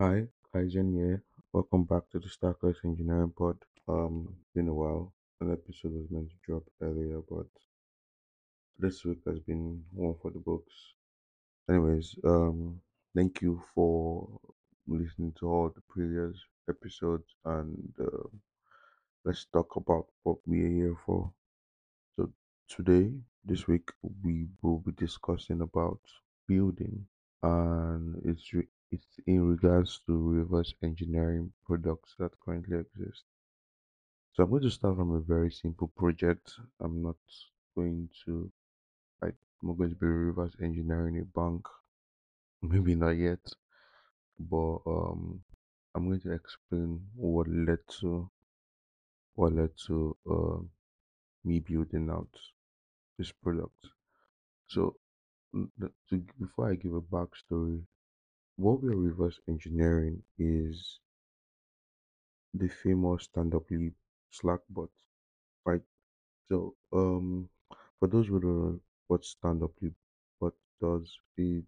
Hi, Jen here. Welcome back to the Starkers Engineering Pod. Been a while. An episode was meant to drop earlier, but this week has been one for the books. Anyways, thank you for listening to all the previous episodes, and let's talk about what we are here for. So today, this week, we will be discussing about building, and it's in regards to reverse engineering products that currently exist. So I'm going to start from a very simple project. I'm not going to be reverse engineering a bank. Maybe not yet, but I'm going to explain what led to me building out this product. So before I give a backstory, what we are reverse engineering is the famous Standuply Slack bot, right? So, for those who don't know what Standuply bot does, it's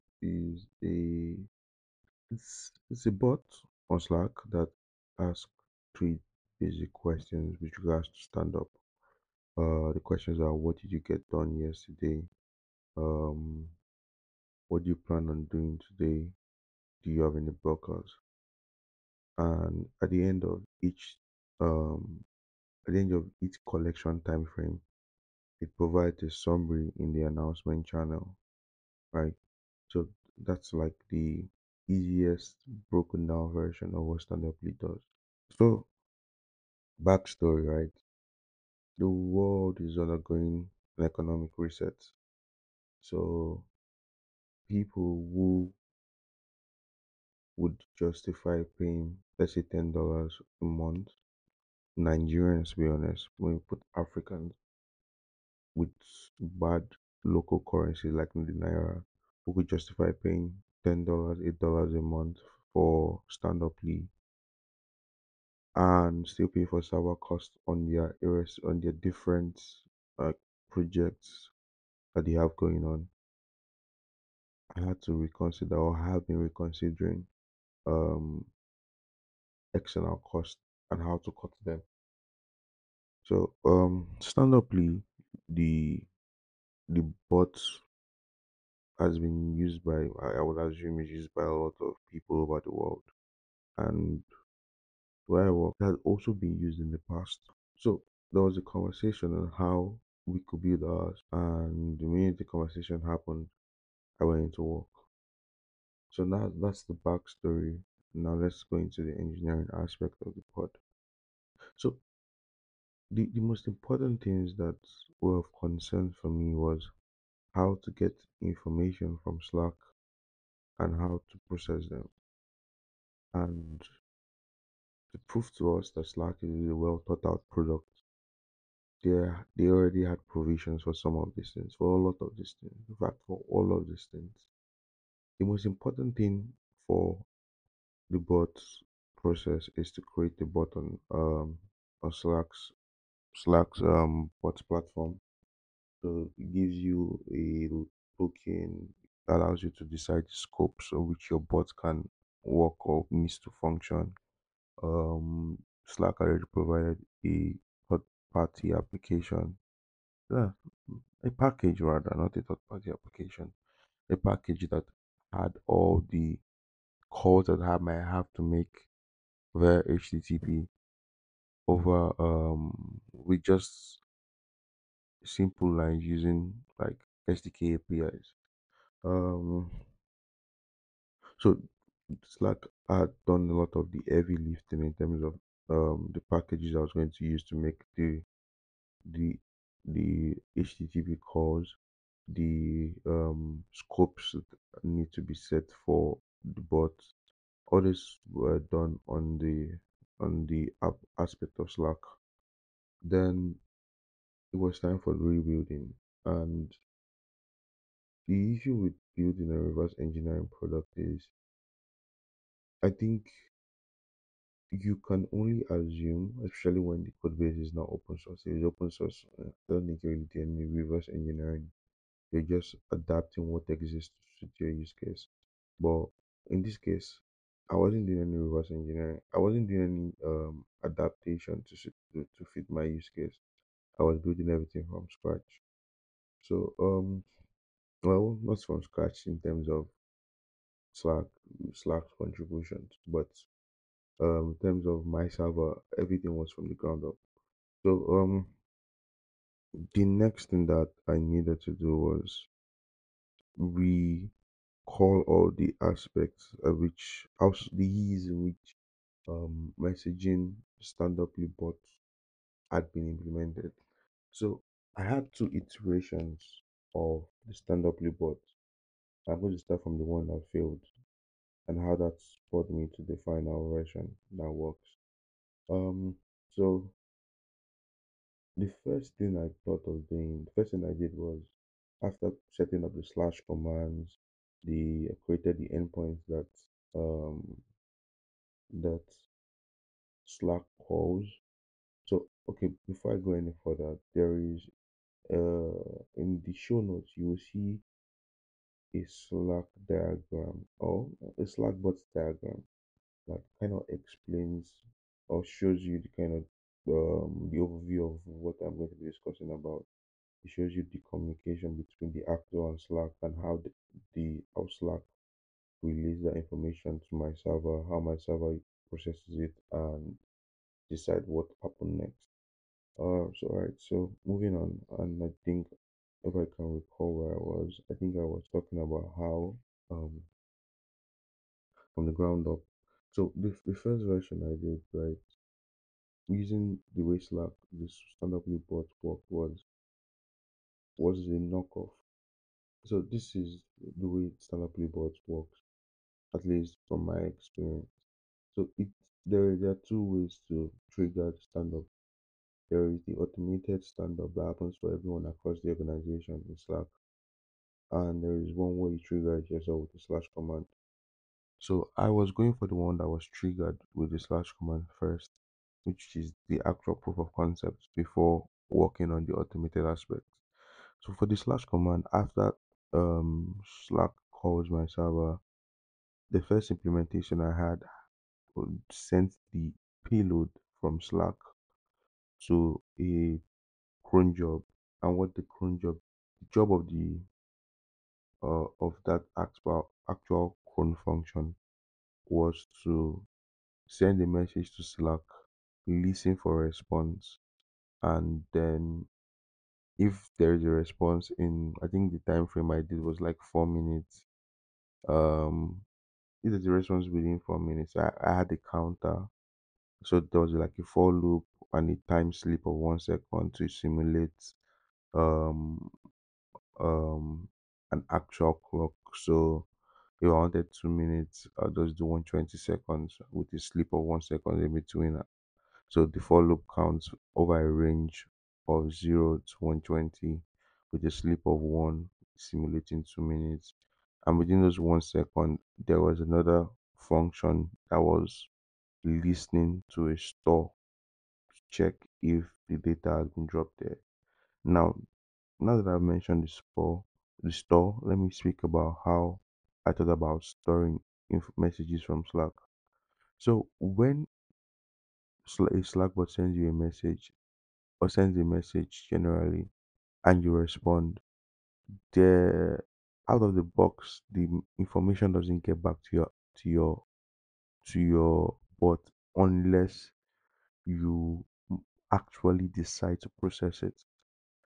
a bot on Slack that asks three basic questions with regards to stand up. The questions are: what did you get done yesterday? What do you plan on doing today? Do you have any blockers? And at the end of each collection time frame, it provides a summary in the announcement channel, right? So that's like the easiest broken down version of what Standuply does. So backstory, right? The world is undergoing an economic reset. So people who would justify paying, let's say, $10 a month. Nigerians, to be honest, when you put Africans with bad local currency like the Naira, who could justify paying $10, $8 a month for Standuply and still pay for server costs on their different projects that they have going on. I had to reconsider, or have been reconsidering, external costs and how to cut them. So Standuply, the bot has been used by, I would assume, is used by a lot of people over the world, and where I work, it has also been used in the past. So there was a conversation on how we could build ours, and the minute the conversation happened, I went into work. So now that's the backstory. Now let's go into the engineering aspect of the pod. So the most important things that were of concern for me was how to get information from Slack and how to process them. And the proof to us that Slack is a well thought out product, they already had provisions for some of these things, for a lot of these things, in fact, for all of these things. The most important thing for the bot process is to create the bot on Slack's bot platform. So it gives you a token that allows you to decide the scopes of which your bot can work or needs to function. Slack already provided a third-party application, a package rather, not a third-party application, a package that had all the calls that I might have to make via HTTP over with just simple lines using like SDK APIs. So Slack had done a lot of the heavy lifting in terms of the packages I was going to use to make the HTTP calls, the scopes that need to be set for the bot. All this were done on the app aspect of Slack. Then it was time for rebuilding, and the issue with building a reverse engineering product is, I think you can only assume, especially when the code base is not open source. If it's open source, I don't think you're really doing any reverse engineering. You're just adapting what exists to suit your use case. But in this case, I wasn't doing any reverse engineering. I wasn't doing any adaptation to fit my use case. I was building everything from scratch. So well, not from scratch in terms of Slack's contributions, but in terms of my server, everything was from the ground up. So the next thing that I needed to do was recall all the aspects of which the ease in which messaging Standuply bot had been implemented. So I had two iterations of the Standuply bot. I'm going to start from the one that failed and how that spurred me to the final version that works. So the first thing I did was, after setting up the slash commands, I created the endpoints that that Slack calls. So okay, before I go any further, there is in the show notes you will see a Slack diagram or a Slack bots diagram that kind of explains or shows you the kind of the overview of what I'm going to be discussing about. It shows you the communication between the actor and Slack, and how how Slack releases that information to my server, how my server processes it, and decide what happened next. So alright, so moving on, and I think if I can recall where I was, I think I was talking about how from the ground up. So the first version I did, right, using the way Slack, this Standuply bot worked, was a knockoff. So this is the way Standuply bot works, at least from my experience. So there are two ways to trigger Standup. There is the automated Standup that happens for everyone across the organization in Slack, and there is one way you trigger it yourself with the slash command. So I was going for the one that was triggered with the slash command first, which is the actual proof of concept, before working on the automated aspect. So for the slash command, after Slack calls my server, the first implementation I had sent the payload from Slack to a cron job, and what the cron job, the job of the of that actual cron function, was to send a message to Slack, listen for a response, and then if there is a response in, I think the time frame I did was like 4 minutes. If there's a response within 4 minutes, I had a counter. So there was like a for loop and a time slip of 1 second to simulate an actual clock. So if I wanted 2 minutes, I'll just do 120 seconds with a slip of 1 second in between. So the for loop counts over a range of 0 to 120, with a slip of 1, simulating 2 minutes. And within those 1 second, there was another function that was listening to a store to check if the data has been dropped there. Now that I've mentioned the store, let me speak about how I thought about storing messages from Slack. So when a Slack bot sends you a message, or sends a message generally, and you respond, out of the box, the information doesn't get back to your bot unless you actually decide to process it.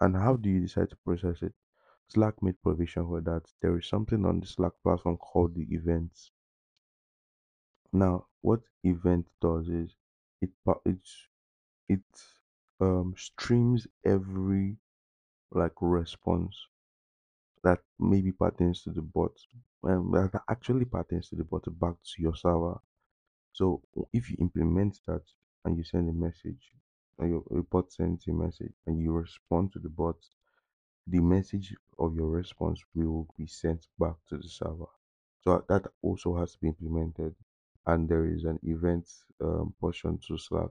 And how do you decide to process it? Slack made provision for that. There is something on the Slack platform called the events. Now, what event does is it streams every response that maybe pertains to the bot, and that actually pertains to the bot, back to your server. So if you implement that and you send a message, and your bot sends a message and you respond to the bot, the message of your response will be sent back to the server. So that also has to be implemented, and there is an event portion to Slack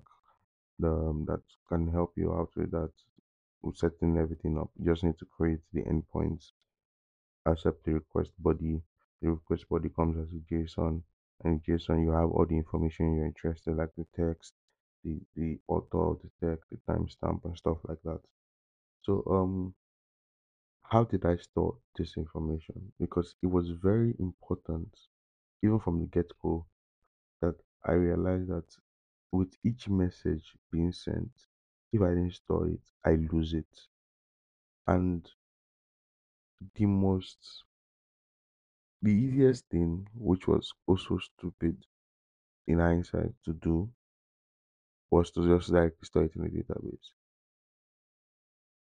that can help you out with that, with setting everything up. You just need to create the endpoints, accept the request body. The request body comes as a JSON, and JSON, you have all the information you're interested, like the text, the author of the text, the timestamp and stuff like that. So how did I store this information? Because it was very important, even from the get-go, that I realized that with each message being sent, if I didn't store it, I lose it. And the easiest thing, which was also stupid in hindsight to do, was to just like store it in a database.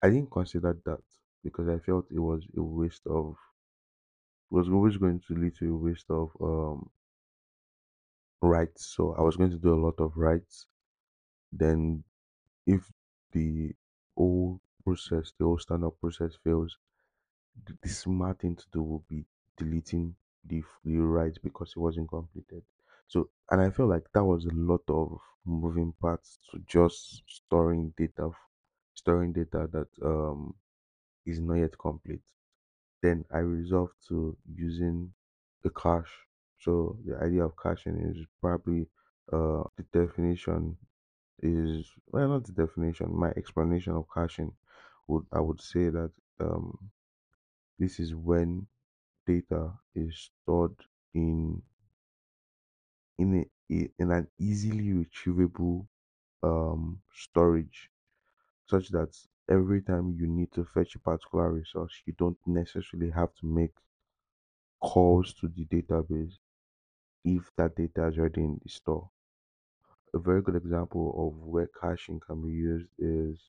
I didn't consider that because I felt it was a waste of, it was always going to lead to a waste of writes. So I was going to do a lot of writes. Then if the whole process, the whole stand-up process fails, the smart thing to do would be deleting the writes because it wasn't completed. So, and I felt like that was a lot of moving parts to just storing data that is not yet complete. Then I resolved to using the cache. So the idea of caching is probably my explanation of caching I would say that this is when data is stored in an easily retrievable storage, such that every time you need to fetch a particular resource, you don't necessarily have to make calls to the database if that data is already in the store. A very good example of where caching can be used is,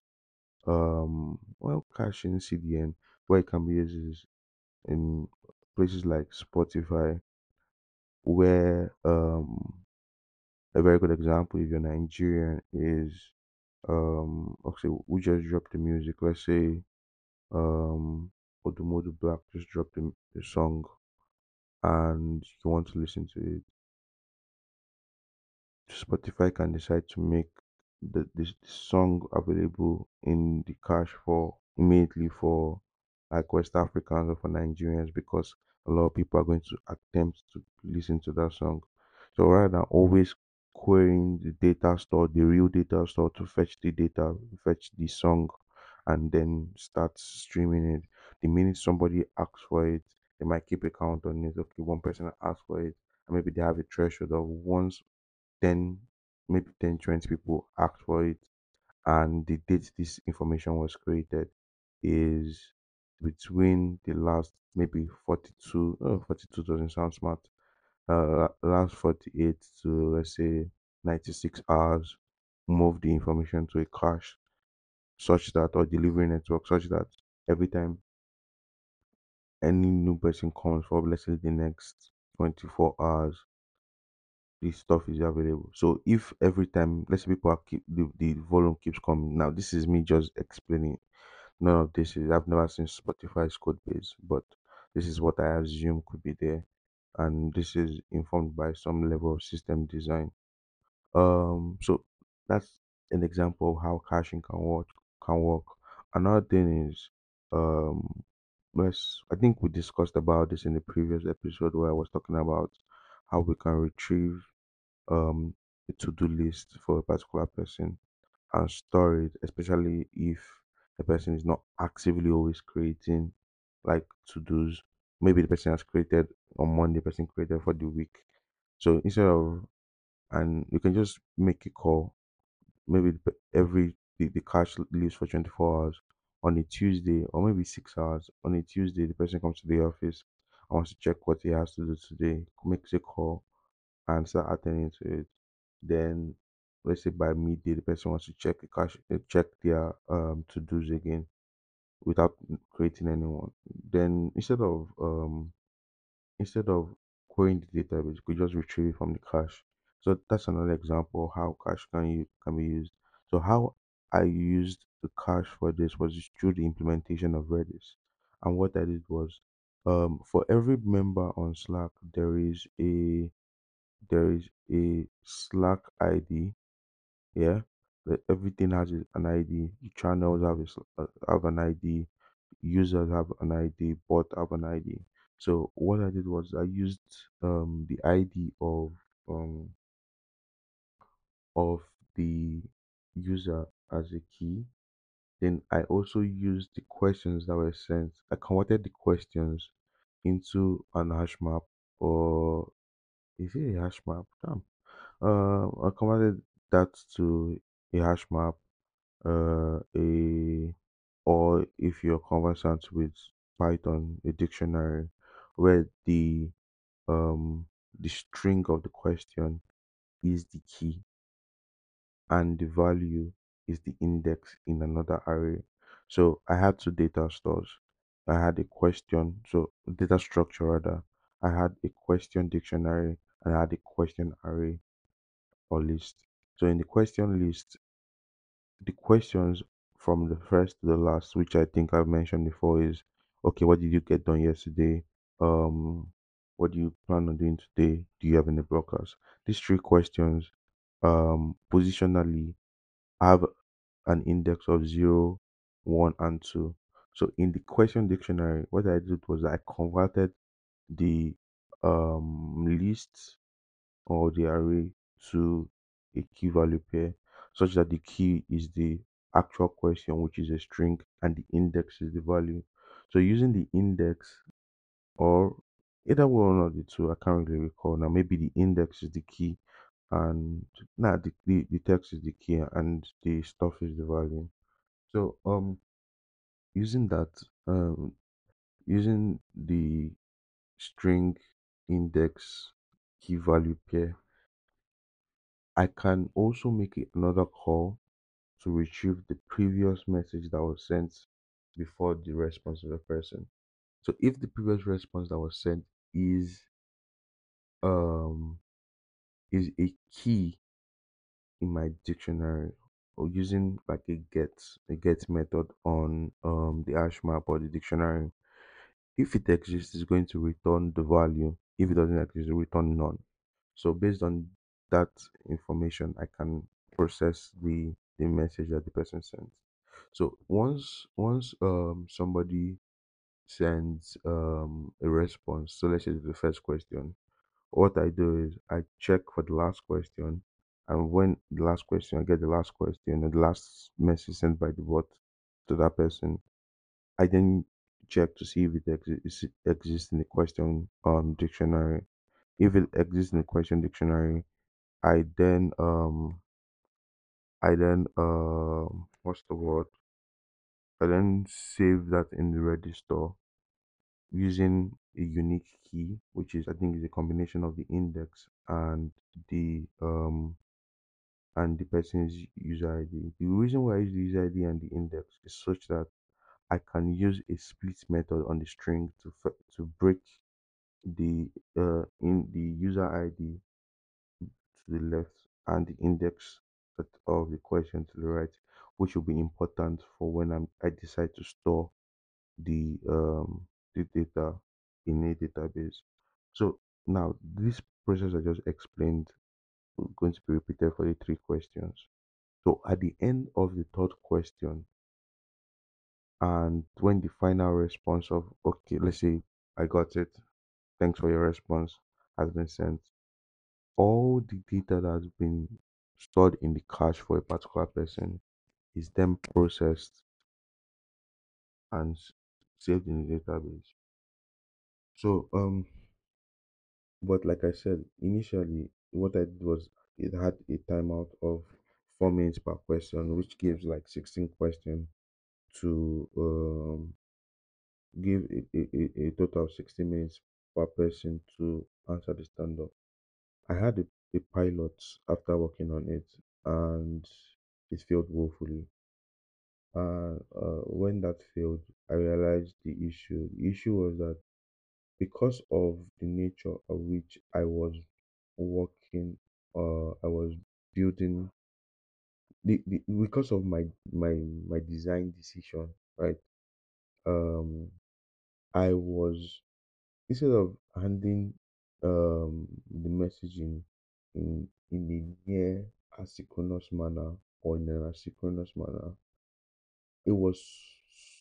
caching CDN, where it can be used is in places like Spotify, where a very good example, if you're Nigerian, is we just dropped the music. Let's say Odumodu Black just dropped the song and you want to listen to it. Spotify can decide to make this song available in the cache for immediately for like West Africans or for Nigerians, because a lot of people are going to attempt to listen to that song. So rather than always querying the data store, the real data store, to fetch the song and then start streaming it, the minute somebody asks for it, they might keep a count on it. Okay, one person asks for it, and maybe they have a threshold of once 10, 20 people ask for it, and the date this information was created is between the last maybe 42 doesn't sound smart, last 48 to let's say 96 hours, move the information to a cache such that, or delivery network, such that every time any new person comes for, let's say, the next 24 hours, this stuff is available. So if every time, let's say, people are the volume keeps coming. Now this is me just explaining. None of this is, I've never seen Spotify's code base, but this is what I assume could be there, and this is informed by some level of system design. So that's an example of how caching can work. Another thing is, I think we discussed about this in the previous episode where I was talking about how we can retrieve a to-do list for a particular person and store it, especially if the person is not actively always creating like to-dos. Maybe the person has created on Monday, the person created for the week. So instead of, and you can just make a call, maybe the cache leaves for 24 hours on a Tuesday, or maybe 6 hours. On a Tuesday, the person comes to the office, wants to check what he has to do today, makes a call and start attending to it. Then let's say by midday, the person wants to check their to-dos again without creating anyone. Then instead of querying the database, we just retrieve it from the cache. So that's another example of how cache can be used. So how I used the cache for this was through the implementation of Redis. And what I did was, for every member on Slack, there is a Slack ID. Yeah, everything has an ID. Channels have an ID. Users have an ID. Bots have an ID. So what I did was I used the ID of the user as a key. Then I also used the questions that were sent. I converted the questions into an hash map, or is it a hash map? Damn. I converted that to a hash map, or if you're conversant with Python, a dictionary, where the string of the question is the key and the value is the index in another array. So I had two data stores. I had a question, so data structure rather. I had a question dictionary and I had a question array or list. So in the question list, the questions from the first to the last, which I think I've mentioned before, is okay, what did you get done yesterday? What do you plan on doing today? Do you have any blockers? These three questions positionally have an index of 0, 1, and 2. So in the question dictionary, what I did was I converted the list or the array to a key value pair, such that the key is the actual question, which is a string, and the index is the value. So using the index, or either one of the two, I can't really recall now. Maybe the index is the key, and the text is the key and the stuff is the value. So using that, using the string index key value pair, I can also make another call to retrieve the previous message that was sent before the response of the person. So if the previous response that was sent is a key in my dictionary, or using like a get method on the hash map or the dictionary, if it exists, it's going to return the value. If it doesn't exist, it will return none. So based on that information, I can process the message that the person sent. So once somebody sends a response, so let's say the first question, what I do is I check for the last question, and when the last question, I get the last question and the last message sent by the bot to that person. I then check to see if it exists in the question dictionary. If it exists in the question dictionary, I then save that in the Redis store using a unique key, which is, I think, is a combination of the index and the person's user ID. The reason why I use the user ID and the index is such that I can use a split method on the string to break the user ID to the left and the index of the question to the right, which will be important for when I decide to store the data in a database. So now this process I just explained is going to be repeated for the three questions. So at the end of the third question, and when the final response of, okay, let's say I got it, thanks for your response, has been sent, all the data that's been stored in the cache for a particular person is then processed and saved in the database. So but like I said, initially what I did was it had a timeout of 4 minutes per question, which gives like 16 questions to give a total of 60 minutes per person to answer the standup. I had a pilot after working on it, and it failed woefully. When that failed, I realized the issue. The issue was that because of the nature of which I was working, I was building, because of my design decision, right? I was, instead of handing the messaging in a near asynchronous manner or in an asynchronous manner, it was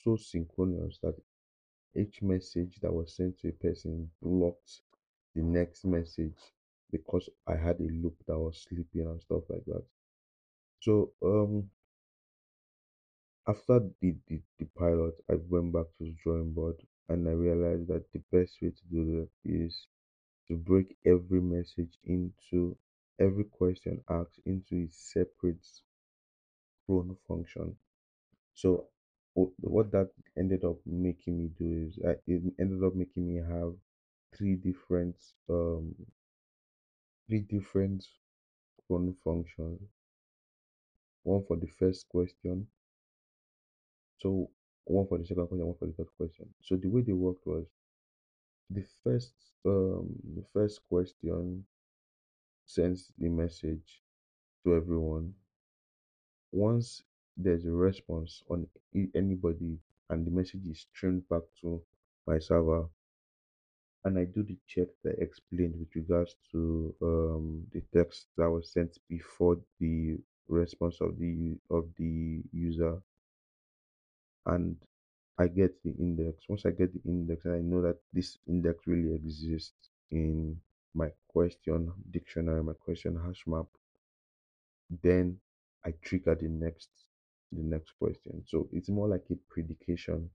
so synchronous that each message that was sent to a person blocked the next message because I had a loop that was sleeping and stuff like that. So after the pilot, I went back to the drawing board and I realized that the best way to do that is to break every message into every question asked into its separate prone function. So what that ended up making me do is it ended up making me have three different prone functions. One for the first question, so one for the second question, one for the third question. So the way they worked was the first question sends the message to everyone. Once there's a response on anybody and the message is streamed back to my server, and I do the check that I explained with regards to the text that was sent before the response of the user, and I get the index. Once I get the index and I know that this index really exists in my question dictionary, my question hash map, then I trigger the next question. So it's more like a predication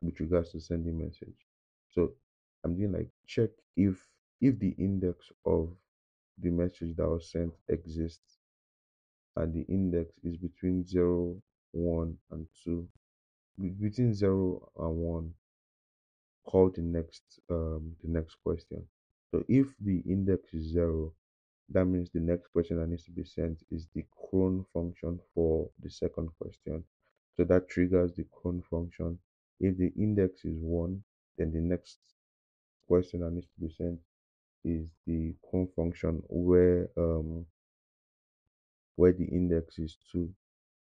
with regards to sending message. So I'm doing like check if the index of the message that was sent exists, and the index is between 0, 1, and 2. Between 0 and 1, call the next question. So if the index is 0, that means the next question that needs to be sent is the cron function for the second question. So that triggers the cron function. If the index is 1, then the next question that needs to be sent is the cron function where the index is 2.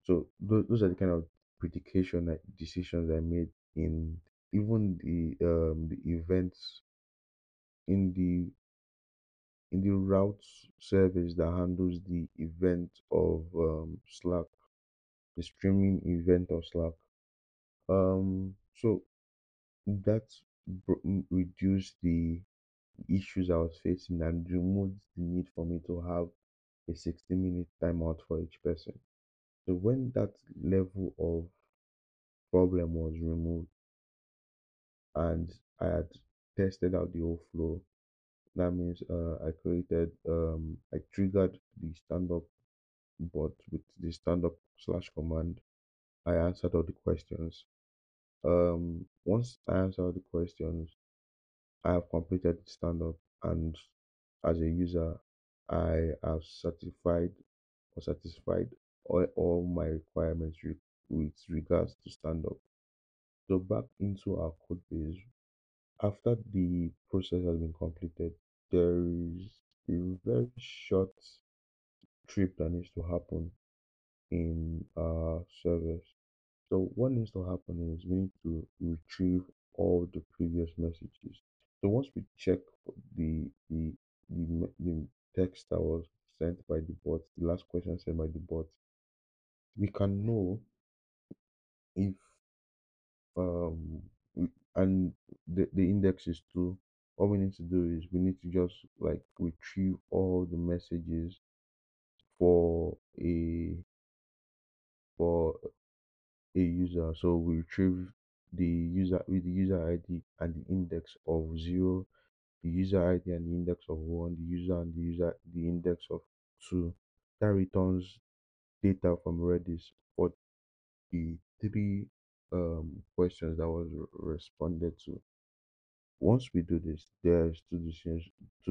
So those are the kind of predication decisions I made in even the events in the routes service that handles the event of Slack, the streaming event of Slack. So that reduced the issues I was facing and removed the need for me to have a 60-minute timeout for each person. So when that level of problem was removed and I had tested out the whole flow, that means I triggered the standup bot with the standup/ command. I answered all the questions. Once I answer all the questions, I have completed the standup, and as a user, I have satisfied all my requirements with regards to standup. So back into our code base. After the process has been completed, there is a very short trip that needs to happen in our service. So what needs to happen is we need to retrieve all the previous messages. So once we check the text that was sent by the bot, the last question sent by the bot, we can know if and the index is 2. All we need to do is we need to just like retrieve all the messages for a user. So we retrieve the user with the user ID and the index of 0, the user ID and the index of 1, the index of 2. That returns data from Redis for the 3 questions that was responded to. Once we do this, there's two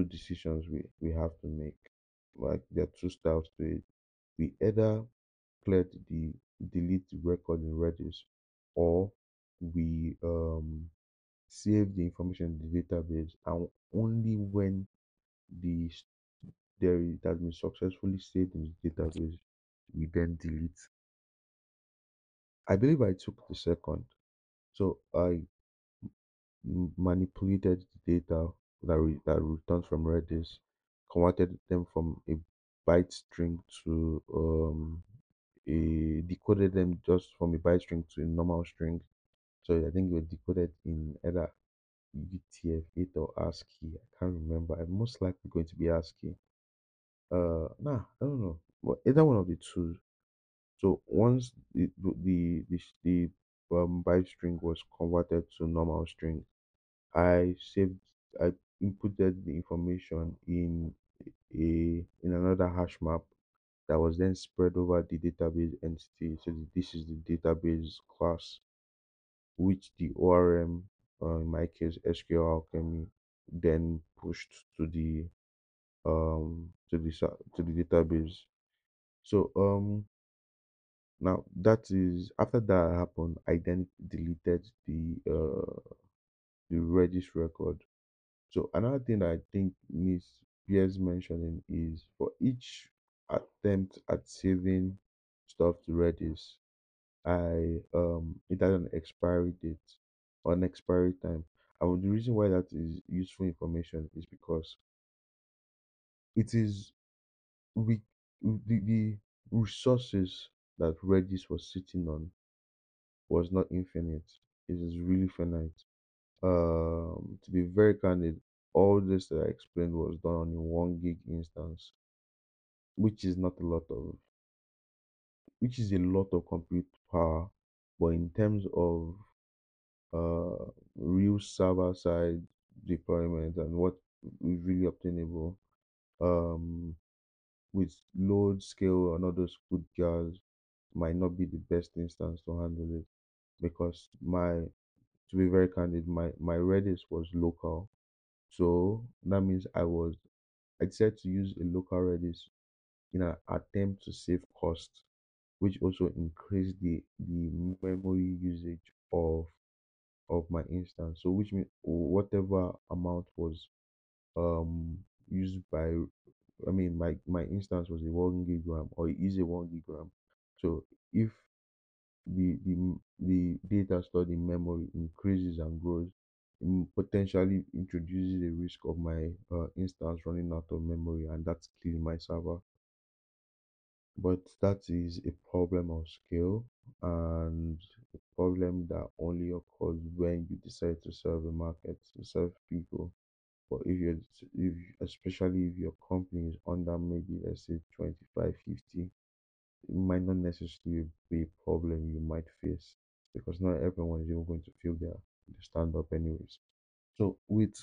decisions we have to make. Like, there are two styles to it. We either cleared the delete record in Redis, or we save the information in the database, and only when it has been successfully saved in the database, we then delete. I believe I took the second. So I manipulated the data that returned from Redis, converted them from a byte string to decoded them just from a byte string to a normal string, So I think it was decoded in either UTF-8 or ASCII. I can't remember. I'm most likely going to be ASCII. I don't know. But either one of the two. So once the byte string was converted to normal string, I inputted the information in another hash map that was then spread over the database entity. So this is the database class, which the ORM, in my case SQLAlchemy, then pushed to the database. So now that is, after that happened, I then deleted the Redis record. So another thing that I think bears mentioning is, for each attempt at saving stuff to Redis, it had an expiry date or an expiry time. And the reason why that is useful information is because it is the resources that Redis was sitting on was not infinite. It is really finite. To be very candid, all this that I explained was done on a 1 gig instance, which is not a lot of, which is a lot of compute power, but in terms of real server side deployment and what is really obtainable, with load scale and all those good guys, might not be the best instance to handle it, because to be very candid, my Redis was local. So that means I decided to use a local Redis in an attempt to save cost, which also increased the memory usage of my instance. So which means whatever amount was used by, my instance was a 1 gigram, or it is a 1 gigram. So if the data stored in memory increases and grows, it potentially introduces a risk of my instance running out of memory, and that's killing my server. But that is a problem of scale, and a problem that only occurs when you decide to serve a market, to serve people. But especially if your company is under, maybe let's say 25, 50, it might not necessarily be a problem you might face, because not everyone is even going to feel their stand up anyways. So with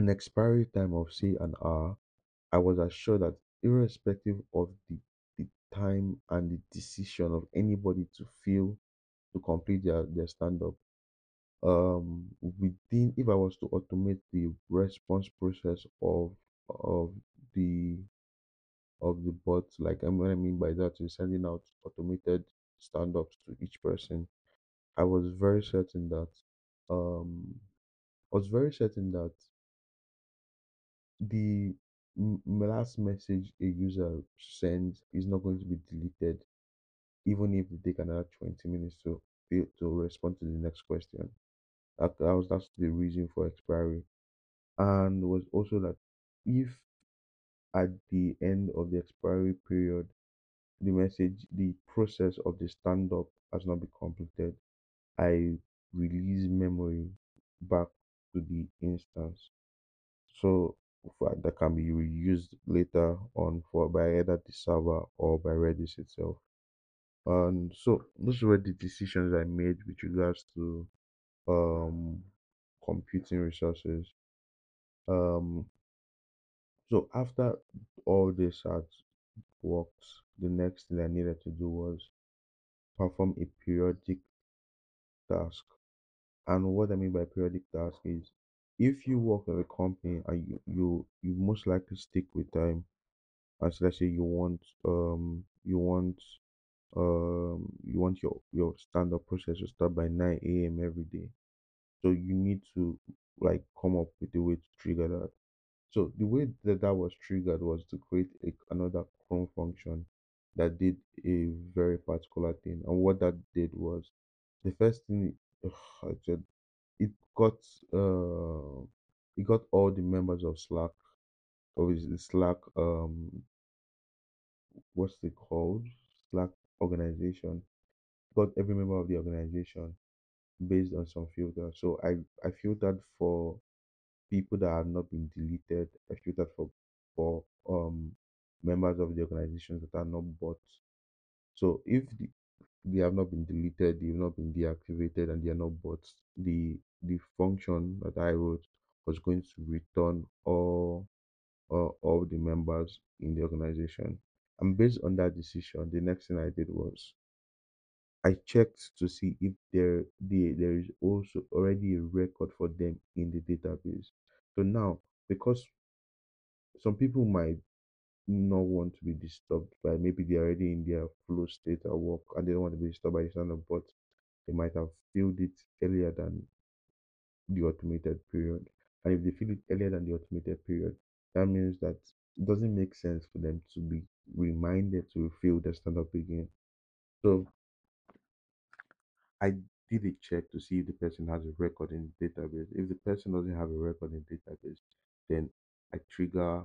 an expiry time of say an hour, I was assured that irrespective of the time and the decision of anybody to complete their stand up, if I was to automate the response process of the bot, like what I mean by that is sending out automated stand-ups to each person, I was very certain that the last message a user sends is not going to be deleted, even if they take another 20 minutes to respond to the next question. That's the reason for expiry. And was also that if at the end of the expiry period, the process of the stand up has not been completed, I release memory back to the instance, so that can be reused later on by either the server or by Redis itself. And so those were the decisions I made with regards to computing resources. So after all this had worked, the next thing I needed to do was perform a periodic task. And what I mean by periodic task is, if you work at a company and you most likely stick with time, as let's say you want your stand-up process to start by 9 AM every day. So you need to come up with a way to trigger that. So the way that was triggered was to create another cron function that did a very particular thing. And what that did was, the first thing it got all the members of Slack, obviously Slack what's it called, Slack organization, got every member of the organization based on some filters. So I filtered for people that have not been deleted. I filtered for members of the organizations that are not bots. So if they have not been deleted, they've not been deactivated, and they are not bots, the function that I wrote was going to return all the members in the organization. And based on that decision, the next thing I did was I checked to see if there is also already a record for them in the database. So now, because some people might not want to be disturbed by, maybe they're already in their flow state at work and they don't want to be disturbed by the standard, but they might have filled it earlier than the automated period. And if they fill it earlier than the automated period, that means that it doesn't make sense for them to be reminded to fill the standard again. So I did a check to see if the person has a record in the database. If the person doesn't have a record in the database, then I trigger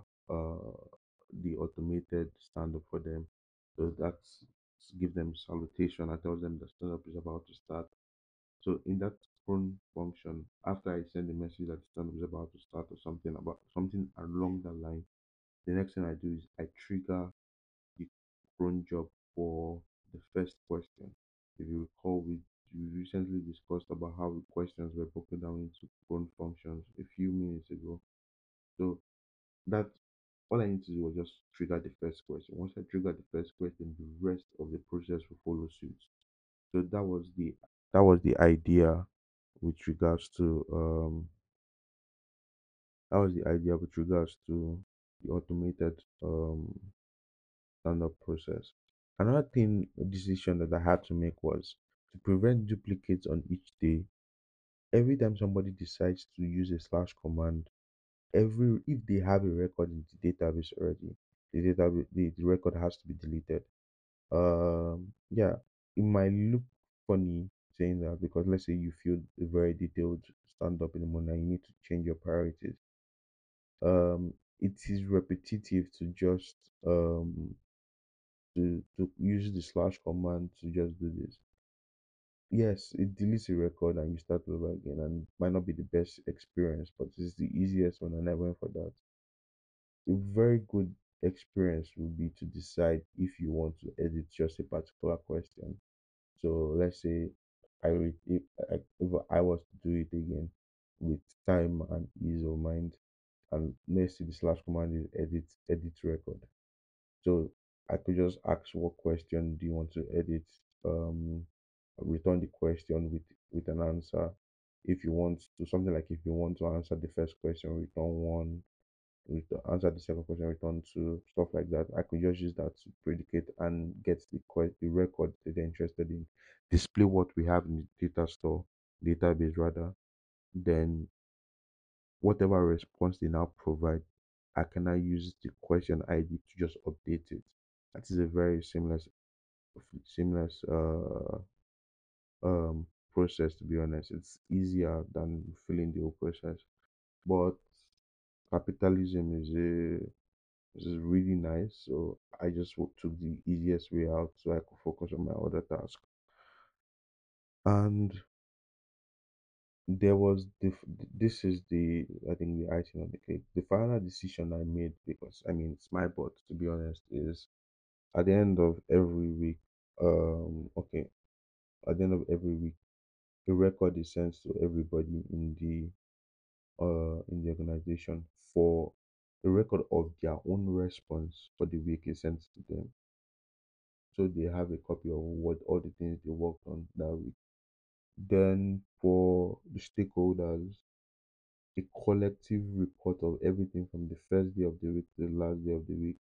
the automated stand up for them. So that's give them salutation. I tell them the stand up is about to start. So in that phone function, after I send the message that the stand up is about to start or something about something along that line, the next thing I do is I trigger the cron job for the first question. If you recall, we recently discussed about how questions were broken down into cron functions a few minutes ago. So that all I need to do was just trigger the first question. Once I trigger the first question, the rest of the process will follow suit. So that was the idea with regards to the automated stand-up process. Another thing, a decision that I had to make was to prevent duplicates on each day. Every time somebody decides to use a slash command, if they have a record in the database already, the record has to be deleted. Yeah, it might look funny saying that, because let's say you feel a very detailed stand-up in the morning and you need to change your priorities. It is repetitive to just to use the slash command to just do this. Yes, it deletes a record and you start over again, and it might not be the best experience, but it's the easiest one, and I went for that. A very good experience would be to decide if you want to edit just a particular question. So let's say if I was to do it again with time and ease of mind, and let's say the slash command is edit record. So I could just ask, what question do you want to edit? Return the question with an answer. If you want to, something like, if you want to answer the first question, return one. If you answer the second question, return two. Stuff like that. I could just use that to predicate and get the record that they're interested in. Display what we have in the database rather. Then whatever response they now provide, I can now use the question ID to just update it. That is a very seamless process, to be honest. It's easier than filling the whole process. But capitalism is really nice, so I just took the easiest way out so I could focus on my other task. And there was this is the, I think, the icing on the cake. The final decision I made, because I mean it's my bot, to be honest, is at the end of every week. At the end of every week, a record is sent to everybody in the organization. For a record of their own response for the week is sent to them, so they have a copy of what all the things they worked on that week. Then for the stakeholders, a collective report of everything from the first day of the week to the last day of the week,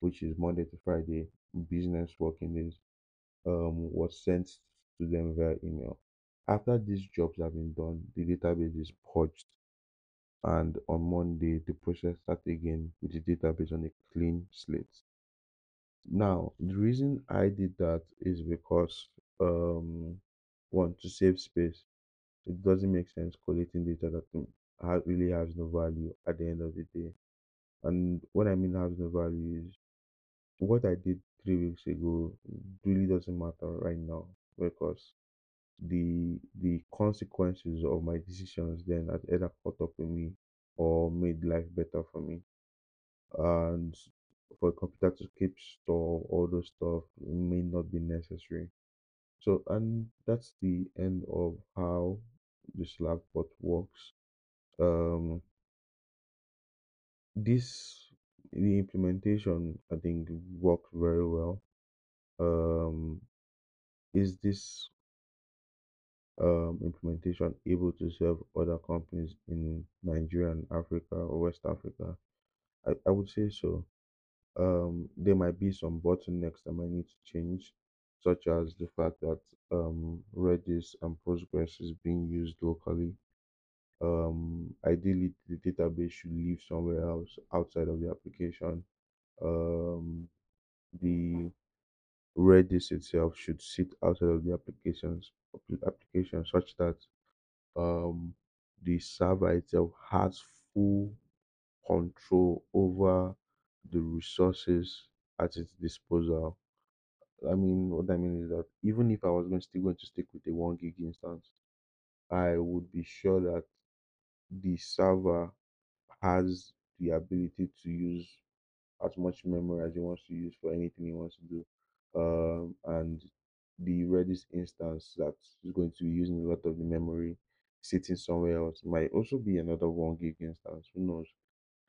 which is Monday to Friday, business working days, was sent to them via email. After these jobs have been done, the database is purged, and on Monday the process starts again with the database on a clean slate. Now, the reason I did that is because one, to save space. It doesn't make sense collecting data that really has no value at the end of the day. And what I mean has no value is what I did 3 weeks ago really doesn't matter right now, because the consequences of my decisions then had either caught up with me or made life better for me. And for a computer to keep store all those stuff may not be necessary. So, and that's the end of how the Slack bot works. The implementation, I think, worked very well. Is this implementation able to serve other companies in Nigeria and Africa or West Africa? I would say so. There might be some bottlenecks that might need to change, such as the fact that Redis and Postgres is being used locally. Ideally, the database should live somewhere else outside of the application. The Redis itself should sit outside of the application such that the server itself has full control over the resources at its disposal. I mean, what I mean is that even if I was still going to stick with a 1 gig instance, I would be sure that the server has the ability to use as much memory as he wants to use for anything he wants to do. And the Redis instance that is going to be using a lot of the memory sitting somewhere else might also be another 1 gig instance, who knows?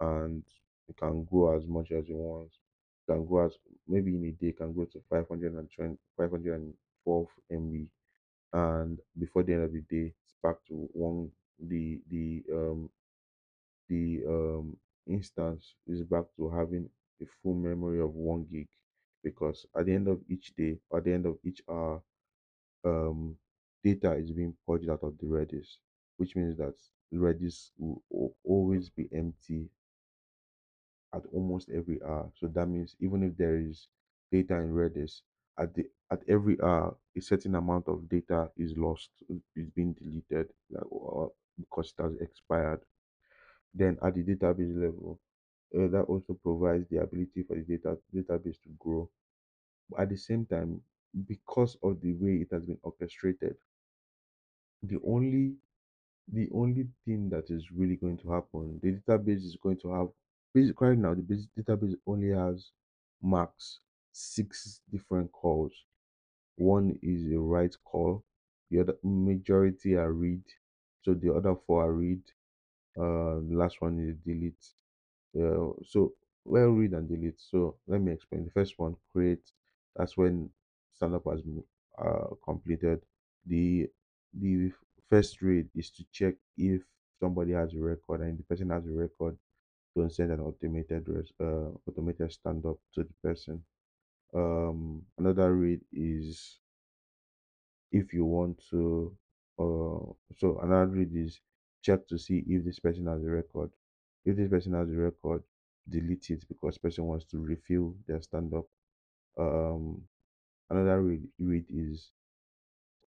And it can grow as much as it wants. It can grow as, maybe in a day, it can grow to 512 MB. And before the end of the day, it's back to the instance is back to having a full memory of 1 gig, because at the end of each day, at the end of each hour, data is being purged out of the Redis, which means that Redis will always be empty at almost every hour. So that means even if there is data in Redis, at every hour, a certain amount of data is lost, is being deleted, or because it has expired. Then at the database level, that also provides the ability for the database to grow. But at the same time, because of the way it has been orchestrated, the only thing that is really going to happen, the database is going to have, basically right now, the basic database only has max 6 different calls. One is a write call, the other majority are read, so the other 4 are read, the last one is delete. Read and delete. So let me explain. The first one, create, that's when standup has been completed. The first read is to check if somebody has a record, and if the person has a record, don't send an automated standup to the person. Another read is if you want to another read is check to see if this person has a record. If this person has a record, delete it because person wants to refill their stand-up. Another read is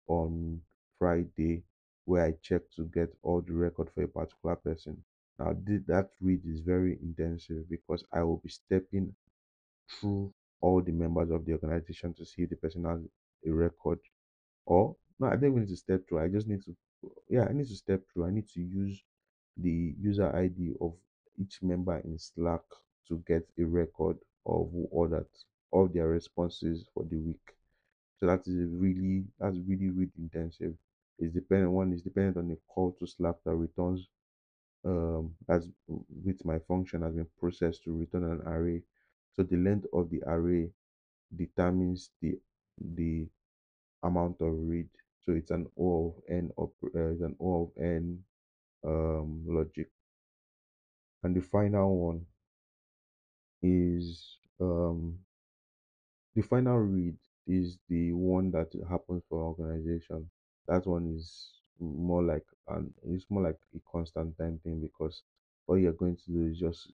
on Friday, where I check to get all the record for a particular person. Now that read is very intensive because I will be stepping through all the members of the organization to see if the person has a record. Or no, I don't even need to step through. I need to step through. I need to use the user ID of each member in Slack to get a record of all their responses for the week. So that's really read intensive. One is dependent on the call to Slack that returns, as with my function has been processed to return an array. So the length of the array determines the amount of read. So it's an O of n logic. And the final one is the final read is the one that happens for organization. That one is more like a constant time thing, because all you're going to do is just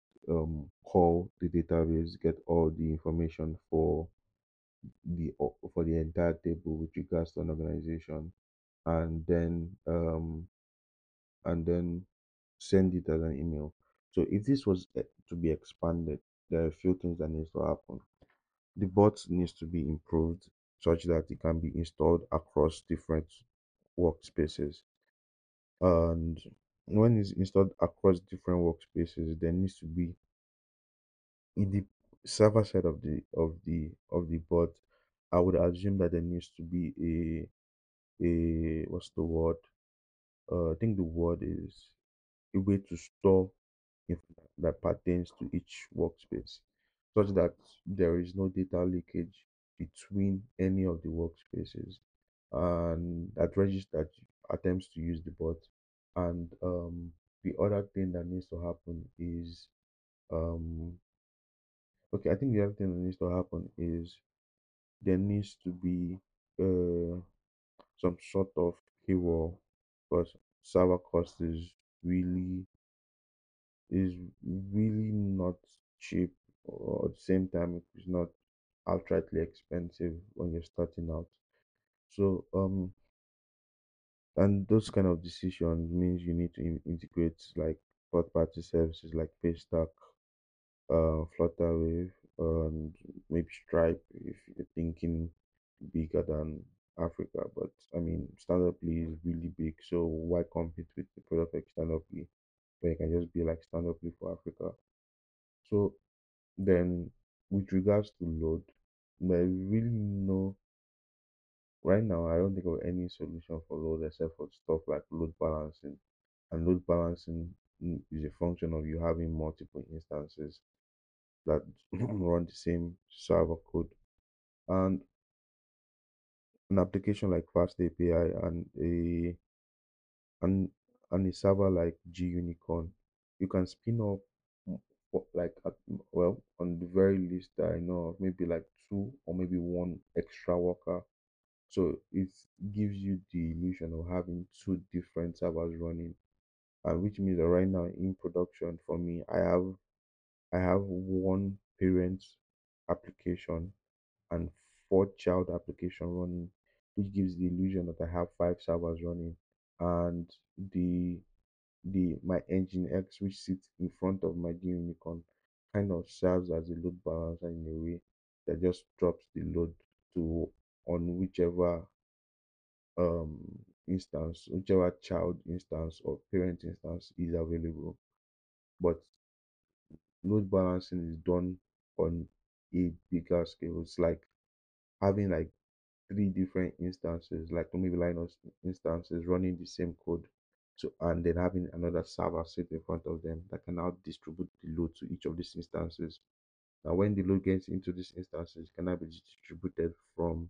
call the database, get all the information for the entire table with regards to an organization, and then send it as an email. So if this was to be expanded, there are a few things that needs to happen. The bot needs to be improved such that it can be installed across different workspaces. And when it's installed across different workspaces, there needs to be in the server side of the bot, I would assume that there needs to be a what's the word? I think the word is a way to store information that pertains to each workspace, such that there is no data leakage between any of the workspaces, and that register attempts to use the bot. And the other thing that needs to happen is I think the other thing that needs to happen is there needs to be some sort of paywall, because server cost is really not cheap, or at the same time it's not outrightly expensive when you're starting out. So and those kind of decisions means you need to integrate like third-party services like Paystack, Flutterwave, and maybe Stripe if you're thinking bigger than Africa. But I mean, Standuply is really big, so why compete with the product like Standuply, where you can just be like Standuply for Africa? So then, with regards to load, there is really no right now. I don't think of any solution for load except for stuff like load balancing, and load balancing is a function of you having multiple instances that run the same server code. And an application like Fast API and a server like Gunicorn, you can spin up like on the very least that I know of, maybe like 2 or maybe 1 extra worker, so it gives you the illusion of having 2 different servers running. And which means that right now in production for me, I have 1 parent application and 4 child application running, which gives the illusion that I have 5 servers running. And my nginx, which sits in front of my Gunicorn, kind of serves as a load balancer in a way that just drops the load on whichever instance, whichever child instance or parent instance is available. But load balancing is done on a bigger scale. It's like having like 3 different instances, like maybe Linux instances running the same code, so and then having another server sit in front of them that can now distribute the load to each of these instances. Now when the load gets into these instances, it can now be distributed from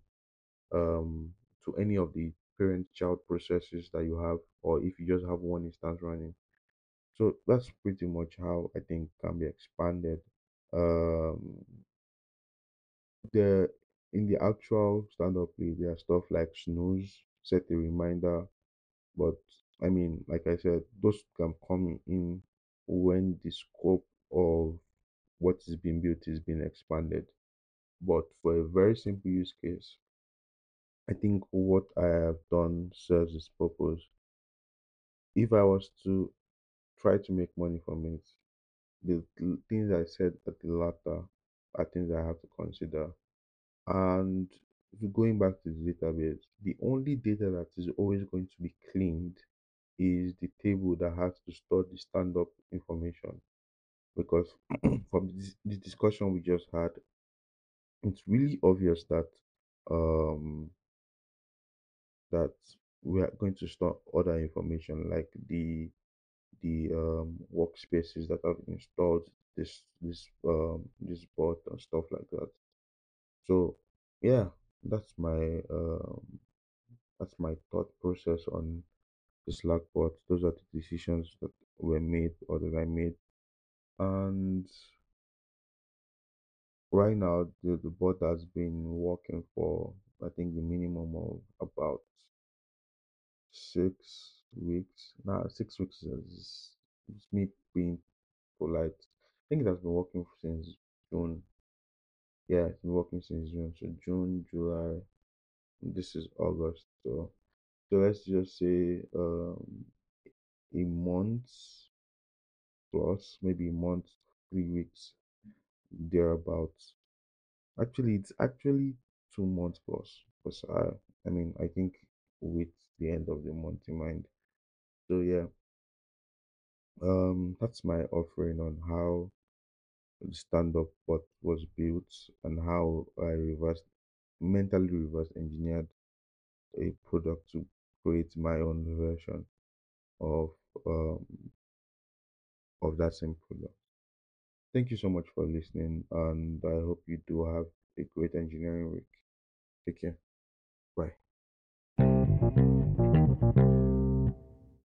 to any of the parent child processes that you have, or if you just have 1 instance running. So that's pretty much how I think can be expanded. In the actual Standuply, there are stuff like snooze, set a reminder, but I mean, like I said, those can come in when the scope of what is being built is being expanded. But for a very simple use case, I think what I have done serves its purpose. If I was to try to make money from it, the things I said at the latter are things I have to consider. And going back to the database, the only data that is always going to be cleaned is the table that has to store the stand-up information, because from this discussion we just had, it's really obvious that that we are going to store other information like the workspaces that have installed this bot and stuff like that. So yeah, that's my thought process on the Slack bot. Those are the decisions that were made, or that I made. And right now the bot has been working for I think the minimum of about 6 weeks now. 6 weeks is me being polite. I think it has been working since June. Yeah, it's been working since June. So June, July, this is August. So let's just say a month plus, maybe a month, 3 weeks, thereabouts. Actually, it's 2 months plus. Because I mean, I think with the end of the month in mind. So yeah, that's my offering on how the stand-up bot was built and how I mentally reverse engineered a product to create my own version of that same product. Thank you so much for listening, and I hope you do have a great engineering week. Take care. Bye.